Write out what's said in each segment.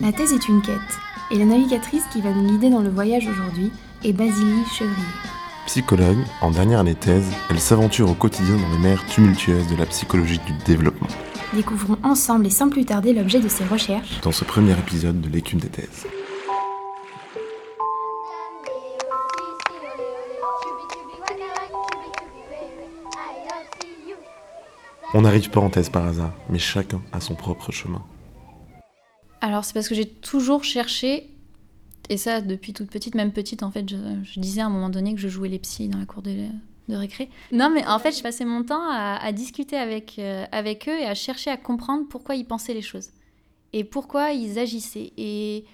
La thèse est une quête, et la navigatrice qui va nous guider dans le voyage aujourd'hui est Basilie Chevrier. Psychologue, en dernière année thèse, elle s'aventure au quotidien dans les mers tumultueuses de la psychologie du développement. Découvrons ensemble et sans plus tarder l'objet de ses recherches dans ce premier épisode de l'écume des thèses. On n'arrive pas en thèse par hasard, mais chacun a son propre chemin. Alors c'est parce que j'ai toujours cherché, et ça depuis toute petite, même petite en fait, je disais à un moment donné que je jouais les psys dans la cour de récré. Non mais en fait je passais mon temps à discuter avec eux et à chercher à comprendre pourquoi ils pensaient les choses. Et pourquoi ils agissaient, et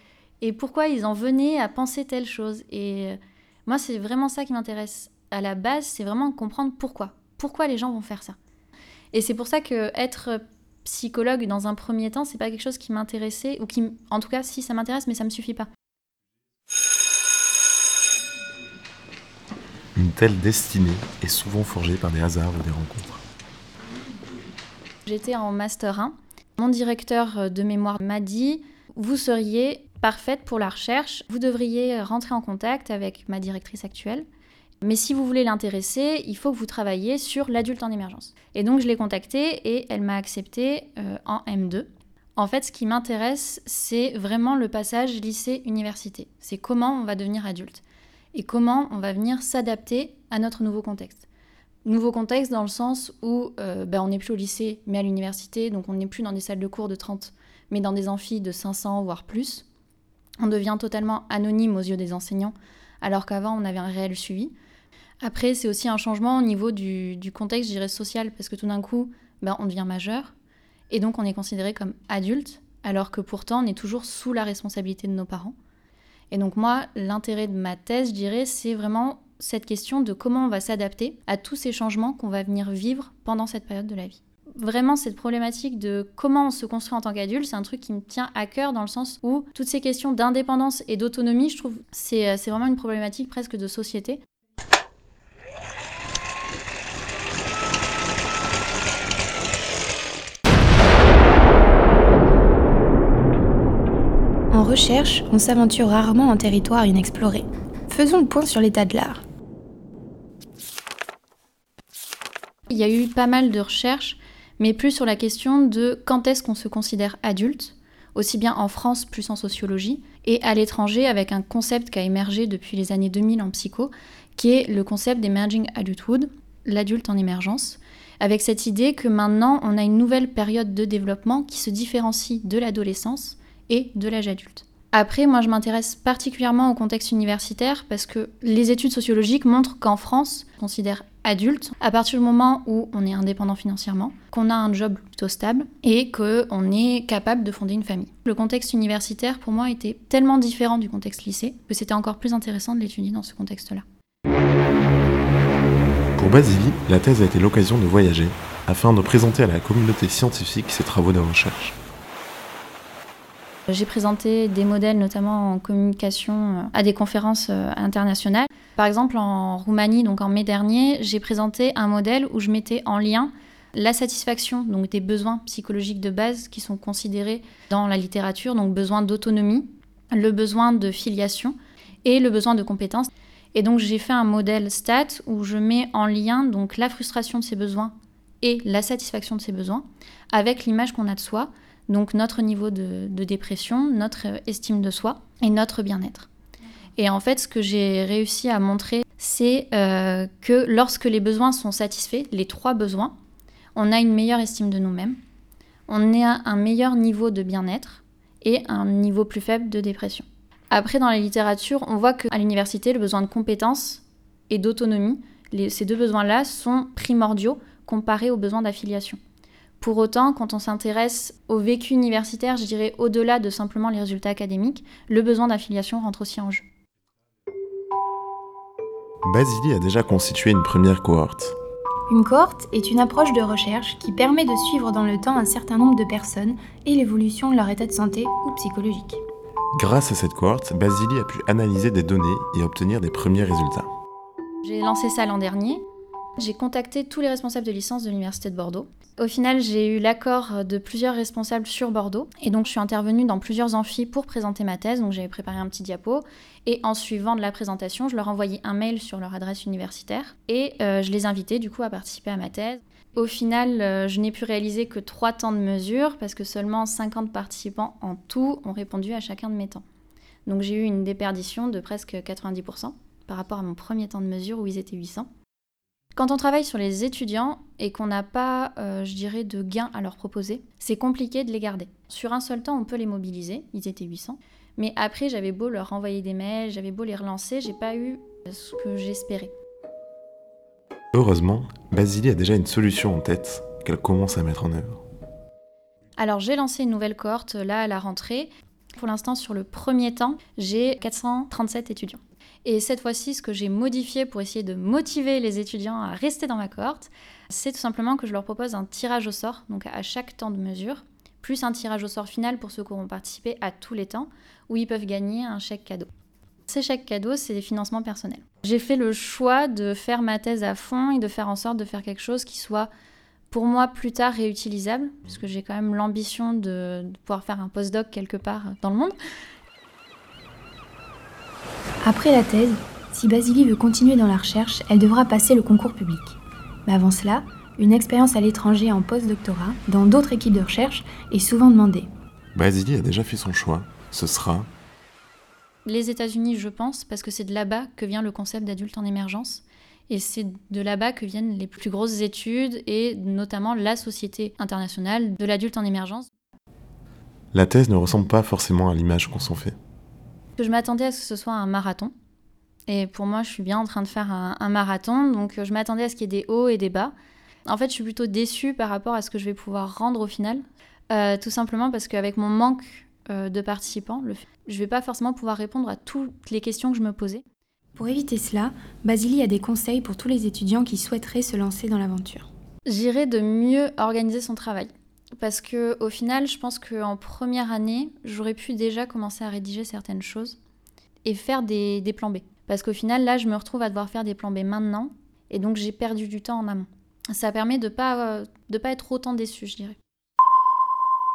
pourquoi ils en venaient à penser telle chose. Et moi c'est vraiment ça qui m'intéresse. À la base c'est vraiment comprendre pourquoi les gens vont faire ça. Et c'est pour ça que être psychologue dans un premier temps, c'est pas quelque chose qui m'intéressait, ou qui, en tout cas, si ça m'intéresse, mais ça me suffit pas. Une telle destinée est souvent forgée par des hasards ou des rencontres. J'étais en master 1. Mon directeur de mémoire m'a dit « Vous seriez parfaite pour la recherche, vous devriez rentrer en contact avec ma directrice actuelle. » Mais si vous voulez l'intéresser, il faut que vous travailliez sur l'adulte en émergence. Et donc je l'ai contactée et elle m'a acceptée en M2. En fait, ce qui m'intéresse, c'est vraiment le passage lycée-université. C'est comment on va devenir adulte et comment on va venir s'adapter à notre nouveau contexte. Nouveau contexte dans le sens où on n'est plus au lycée mais à l'université, donc on n'est plus dans des salles de cours de 30 mais dans des amphis de 500 voire plus. On devient totalement anonyme aux yeux des enseignants alors qu'avant on avait un réel suivi. Après, c'est aussi un changement au niveau du contexte, je dirais, social, parce que tout d'un coup, on devient majeur, et donc on est considéré comme adulte, alors que pourtant, on est toujours sous la responsabilité de nos parents. Et donc moi, l'intérêt de ma thèse, je dirais, c'est vraiment cette question de comment on va s'adapter à tous ces changements qu'on va venir vivre pendant cette période de la vie. Vraiment, cette problématique de comment on se construit en tant qu'adulte, c'est un truc qui me tient à cœur dans le sens où toutes ces questions d'indépendance et d'autonomie, je trouve, c'est vraiment une problématique presque de société. En recherche, on s'aventure rarement en territoire inexploré. Faisons le point sur l'état de l'art. Il y a eu pas mal de recherches, mais plus sur la question de quand est-ce qu'on se considère adulte, aussi bien en France, plus en sociologie, et à l'étranger avec un concept qui a émergé depuis les années 2000 en psycho, qui est le concept d'emerging adulthood, l'adulte en émergence, avec cette idée que maintenant on a une nouvelle période de développement qui se différencie de l'adolescence et de l'âge adulte. Après, moi je m'intéresse particulièrement au contexte universitaire parce que les études sociologiques montrent qu'en France, on considère adulte à partir du moment où on est indépendant financièrement, qu'on a un job plutôt stable et qu'on est capable de fonder une famille. Le contexte universitaire pour moi était tellement différent du contexte lycée que c'était encore plus intéressant de l'étudier dans ce contexte-là. Pour Basilie, la thèse a été l'occasion de voyager afin de présenter à la communauté scientifique ses travaux de recherche. J'ai présenté des modèles, notamment en communication, à des conférences internationales. Par exemple, en Roumanie, donc en mai dernier, j'ai présenté un modèle où je mettais en lien la satisfaction donc des besoins psychologiques de base qui sont considérés dans la littérature, donc besoin d'autonomie, le besoin de filiation et le besoin de compétences. Et donc j'ai fait un modèle STAT où je mets en lien donc la frustration de ces besoins et la satisfaction de ces besoins avec l'image qu'on a de soi. Donc notre niveau de dépression, notre estime de soi et notre bien-être. Et en fait, ce que j'ai réussi à montrer, c'est que lorsque les besoins sont satisfaits, les trois besoins, on a une meilleure estime de nous-mêmes, on a un meilleur niveau de bien-être et un niveau plus faible de dépression. Après, dans la littérature, on voit qu'à l'université, le besoin de compétences et d'autonomie, ces deux besoins-là sont primordiaux comparés aux besoins d'affiliation. Pour autant, quand on s'intéresse au vécu universitaire, je dirais au-delà de simplement les résultats académiques, le besoin d'affiliation rentre aussi en jeu. Basilie a déjà constitué une première cohorte. Une cohorte est une approche de recherche qui permet de suivre dans le temps un certain nombre de personnes et l'évolution de leur état de santé ou psychologique. Grâce à cette cohorte, Basilie a pu analyser des données et obtenir des premiers résultats. J'ai lancé ça l'an dernier. J'ai contacté tous les responsables de licence de l'Université de Bordeaux. Au final, j'ai eu l'accord de plusieurs responsables sur Bordeaux. Et donc, je suis intervenue dans plusieurs amphis pour présenter ma thèse. Donc, j'avais préparé un petit diapo. Et en suivant de la présentation, je leur envoyais un mail sur leur adresse universitaire. Et je les invitais, du coup, à participer à ma thèse. Au final, je n'ai pu réaliser que 3 temps de mesure parce que seulement 50 participants en tout ont répondu à chacun de mes temps. Donc, j'ai eu une déperdition de presque 90% par rapport à mon premier temps de mesure où ils étaient 800. Quand on travaille sur les étudiants et qu'on n'a pas, je dirais, de gains à leur proposer, c'est compliqué de les garder. Sur un seul temps, on peut les mobiliser, ils étaient 800, mais après, j'avais beau leur envoyer des mails, j'avais beau les relancer, j'ai pas eu ce que j'espérais. Heureusement, Basilie a déjà une solution en tête qu'elle commence à mettre en œuvre. Alors, j'ai lancé une nouvelle cohorte, là, à la rentrée. Pour l'instant, sur le premier temps, j'ai 437 étudiants. Et cette fois-ci, ce que j'ai modifié pour essayer de motiver les étudiants à rester dans ma cohorte, c'est tout simplement que je leur propose un tirage au sort, donc à chaque temps de mesure, plus un tirage au sort final pour ceux qui auront participé à tous les temps, où ils peuvent gagner un chèque cadeau. Ces chèques cadeaux, c'est des financements personnels. J'ai fait le choix de faire ma thèse à fond et de faire en sorte de faire quelque chose qui soit, pour moi, plus tard réutilisable, puisque j'ai quand même l'ambition de pouvoir faire un postdoc quelque part dans le monde. Après la thèse, si Basilie veut continuer dans la recherche, elle devra passer le concours public. Mais avant cela, une expérience à l'étranger en post-doctorat, dans d'autres équipes de recherche, est souvent demandée. Basilie a déjà fait son choix. Ce sera... les États-Unis, je pense, parce que c'est de là-bas que vient le concept d'adulte en émergence. Et c'est de là-bas que viennent les plus grosses études, et notamment la Société internationale de l'adulte en émergence. La thèse ne ressemble pas forcément à l'image qu'on s'en fait. Que je m'attendais à ce que ce soit un marathon. Et pour moi, je suis bien en train de faire un marathon, donc je m'attendais à ce qu'il y ait des hauts et des bas. En fait, je suis plutôt déçue par rapport à ce que je vais pouvoir rendre au final, tout simplement parce qu'avec mon manque de participants, je ne vais pas forcément pouvoir répondre à toutes les questions que je me posais. Pour éviter cela, Basilie a des conseils pour tous les étudiants qui souhaiteraient se lancer dans l'aventure. J'irais de mieux organiser son travail. Parce qu'au final, je pense qu'en première année, j'aurais pu déjà commencer à rédiger certaines choses et faire des plans B. Parce qu'au final, là, je me retrouve à devoir faire des plans B maintenant, et donc j'ai perdu du temps en amont. Ça permet de pas être autant déçu, je dirais.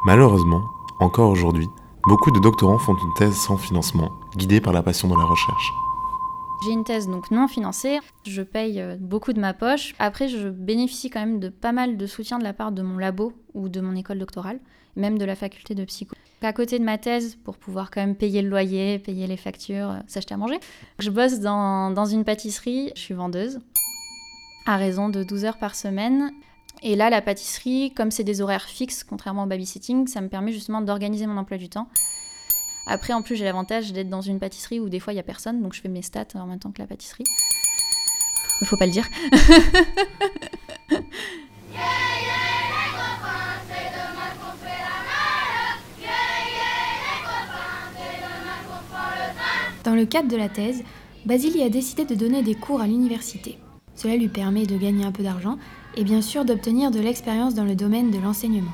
Malheureusement, encore aujourd'hui, beaucoup de doctorants font une thèse sans financement, guidés par la passion de la recherche. J'ai une thèse donc non financée, je paye beaucoup de ma poche. Après, je bénéficie quand même de pas mal de soutien de la part de mon labo ou de mon école doctorale, même de la faculté de psycho. À côté de ma thèse, pour pouvoir quand même payer le loyer, payer les factures, s'acheter à manger, je bosse dans une pâtisserie, je suis vendeuse, à raison de 12 heures par semaine. Et là, la pâtisserie, comme c'est des horaires fixes, contrairement au babysitting, ça me permet justement d'organiser mon emploi du temps. Après, en plus, j'ai l'avantage d'être dans une pâtisserie où des fois, il n'y a personne, donc je fais mes stats en même temps que la pâtisserie. Il ne faut pas le dire. Dans le cadre de la thèse, Basilie a décidé de donner des cours à l'université. Cela lui permet de gagner un peu d'argent et bien sûr d'obtenir de l'expérience dans le domaine de l'enseignement.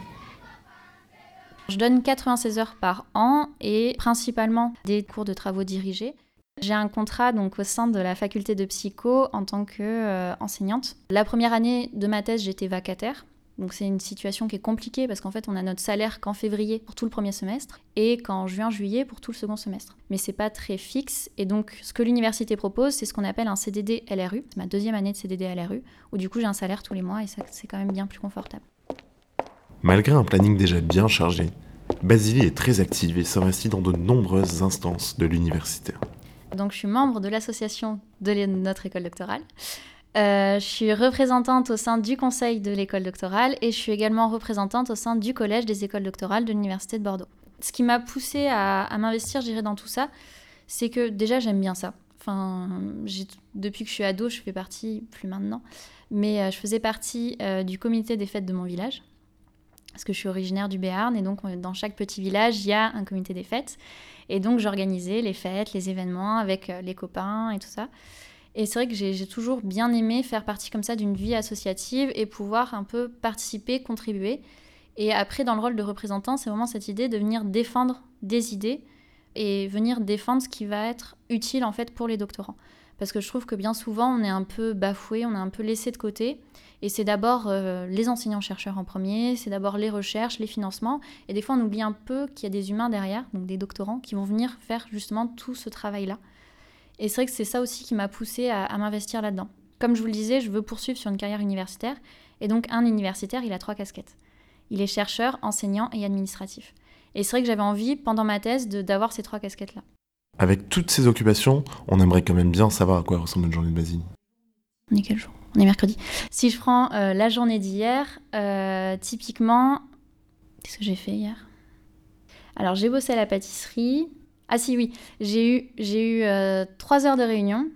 Je donne 96 heures par an et principalement des cours de travaux dirigés. J'ai un contrat donc, au sein de la faculté de psycho en tant qu'enseignante. La première année de ma thèse, j'étais vacataire. Donc c'est une situation qui est compliquée parce qu'en fait, on a notre salaire qu'en février pour tout le premier semestre et qu'en juin-juillet pour tout le second semestre. Mais c'est pas très fixe. Et donc, ce que l'université propose, c'est ce qu'on appelle un CDD LRU. C'est ma deuxième année de CDD LRU où du coup, j'ai un salaire tous les mois et ça, c'est quand même bien plus confortable. Malgré un planning déjà bien chargé, Basilie est très active et s'investit dans de nombreuses instances de l'université. Donc je suis membre de l'association de notre école doctorale, je suis représentante au sein du conseil de l'école doctorale et je suis également représentante au sein du collège des écoles doctorales de l'université de Bordeaux. Ce qui m'a poussée à m'investir, je dirais, dans tout ça, c'est que déjà j'aime bien ça. Enfin, depuis que je suis ado, je fais partie, plus maintenant, mais je faisais partie du comité des fêtes de mon village. Parce que je suis originaire du Béarn et donc dans chaque petit village, il y a un comité des fêtes. Et donc j'organisais les fêtes, les événements avec les copains et tout ça. Et c'est vrai que j'ai toujours bien aimé faire partie comme ça d'une vie associative et pouvoir un peu participer, contribuer. Et après, dans le rôle de représentant, c'est vraiment cette idée de venir défendre des idées et venir défendre ce qui va être utile en fait pour les doctorants. parce que je trouve que bien souvent on est un peu bafoué, on est un peu laissé de côté, et c'est d'abord les enseignants-chercheurs en premier, c'est d'abord les recherches, les financements, et des fois on oublie un peu qu'il y a des humains derrière, donc des doctorants qui vont venir faire justement tout ce travail-là. Et c'est vrai que c'est ça aussi qui m'a poussée à m'investir là-dedans. Comme je vous le disais, je veux poursuivre sur une carrière universitaire, et donc un universitaire, il a 3 casquettes. Il est chercheur, enseignant et administratif. Et c'est vrai que j'avais envie, pendant ma thèse, d'avoir ces 3 casquettes-là. Avec toutes ces occupations, on aimerait quand même bien savoir à quoi ressemble une journée de Basilie. On est quel jour ? On est mercredi. Si je prends la journée d'hier, typiquement... Qu'est-ce que j'ai fait hier ? Alors, j'ai bossé à la pâtisserie. Ah si, oui, j'ai eu 3 heures de réunion.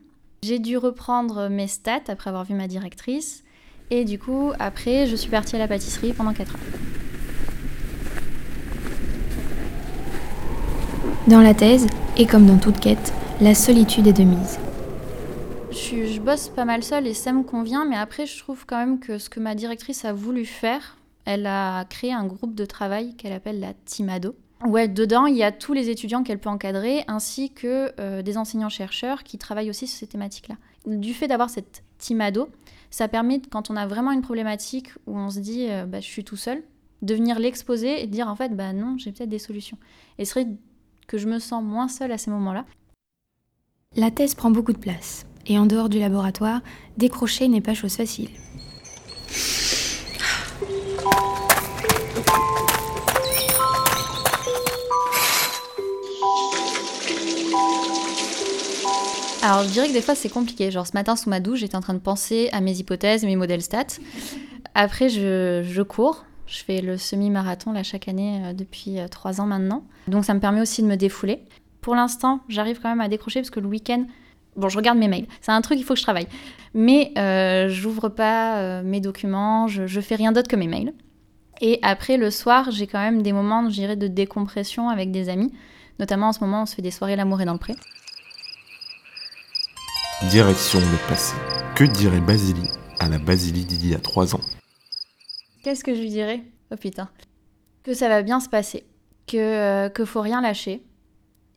J'ai dû reprendre mes stats après avoir vu ma directrice. Et du coup, après, je suis partie à la pâtisserie pendant 4 heures. Dans la thèse, et comme dans toute quête, la solitude est de mise. Je bosse pas mal seule et ça me convient, mais après je trouve quand même que ce que ma directrice a voulu faire, elle a créé un groupe de travail qu'elle appelle la Team Ado. Ouais, dedans, il y a tous les étudiants qu'elle peut encadrer, ainsi que des enseignants-chercheurs qui travaillent aussi sur ces thématiques-là. Du fait d'avoir cette Team Ado, ça permet, quand on a vraiment une problématique où on se dit « je suis tout seul », de venir l'exposer et de dire « en fait, non, j'ai peut-être des solutions ». Et ce serait que je me sens moins seule à ces moments-là. La thèse prend beaucoup de place, et en dehors du laboratoire, décrocher n'est pas chose facile. Alors je dirais que des fois c'est compliqué, genre ce matin sous ma douche, j'étais en train de penser à mes hypothèses, mes modèles stats. Après je cours. Je fais le semi-marathon là, chaque année depuis 3 ans maintenant. Donc ça me permet aussi de me défouler. Pour l'instant, j'arrive quand même à décrocher parce que le week-end, je regarde mes mails. C'est un truc, il faut que je travaille. Mais j'ouvre pas mes documents, je fais rien d'autre que mes mails. Et après, le soir, j'ai quand même des moments, je dirais, de décompression avec des amis. Notamment en ce moment, on se fait des soirées l'amour est dans le pré. Direction le passé. Que dirait Basilie à la Basilie d'il y a 3 ans ? Qu'est-ce que je lui dirais ? Oh putain. Que ça va bien se passer, que faut rien lâcher,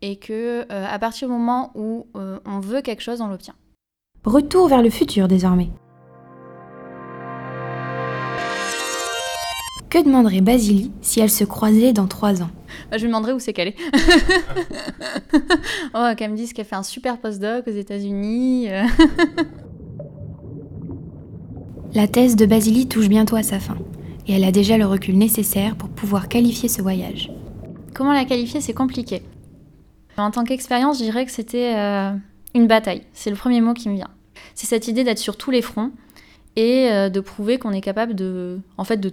et que à partir du moment où on veut quelque chose, on l'obtient. Retour vers le futur désormais. Que demanderait Basilie si elle se croisait dans 3 ans ? Je lui demanderais où c'est qu'elle est. Qu'elle me dise qu'elle fait un super postdoc aux États-Unis. La thèse de Basilie touche bientôt à sa fin. Et elle a déjà le recul nécessaire pour pouvoir qualifier ce voyage. Comment la qualifier, c'est compliqué. En tant qu'expérience, je dirais que c'était une bataille. C'est le premier mot qui me vient. C'est cette idée d'être sur tous les fronts et de prouver qu'on est capable de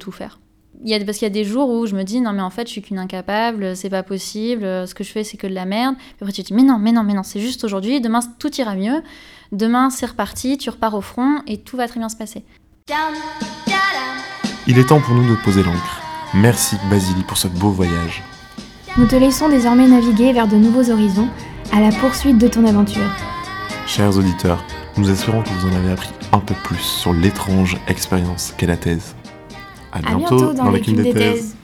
tout faire. Parce qu'il y a des jours où je me dis « Non mais en fait, je suis qu'une incapable, c'est pas possible, ce que je fais, c'est que de la merde. » Après, tu te dis « Mais non, c'est juste aujourd'hui, demain, tout ira mieux. Demain, c'est reparti, tu repars au front et tout va très bien se passer. » Il est temps pour nous de poser l'ancre. Merci Basilie pour ce beau voyage. Nous te laissons désormais naviguer vers de nouveaux horizons à la poursuite de ton aventure. Chers auditeurs, nous espérons que vous en avez appris un peu plus sur l'étrange expérience qu'est la thèse. À bientôt dans l'équipe des thèses.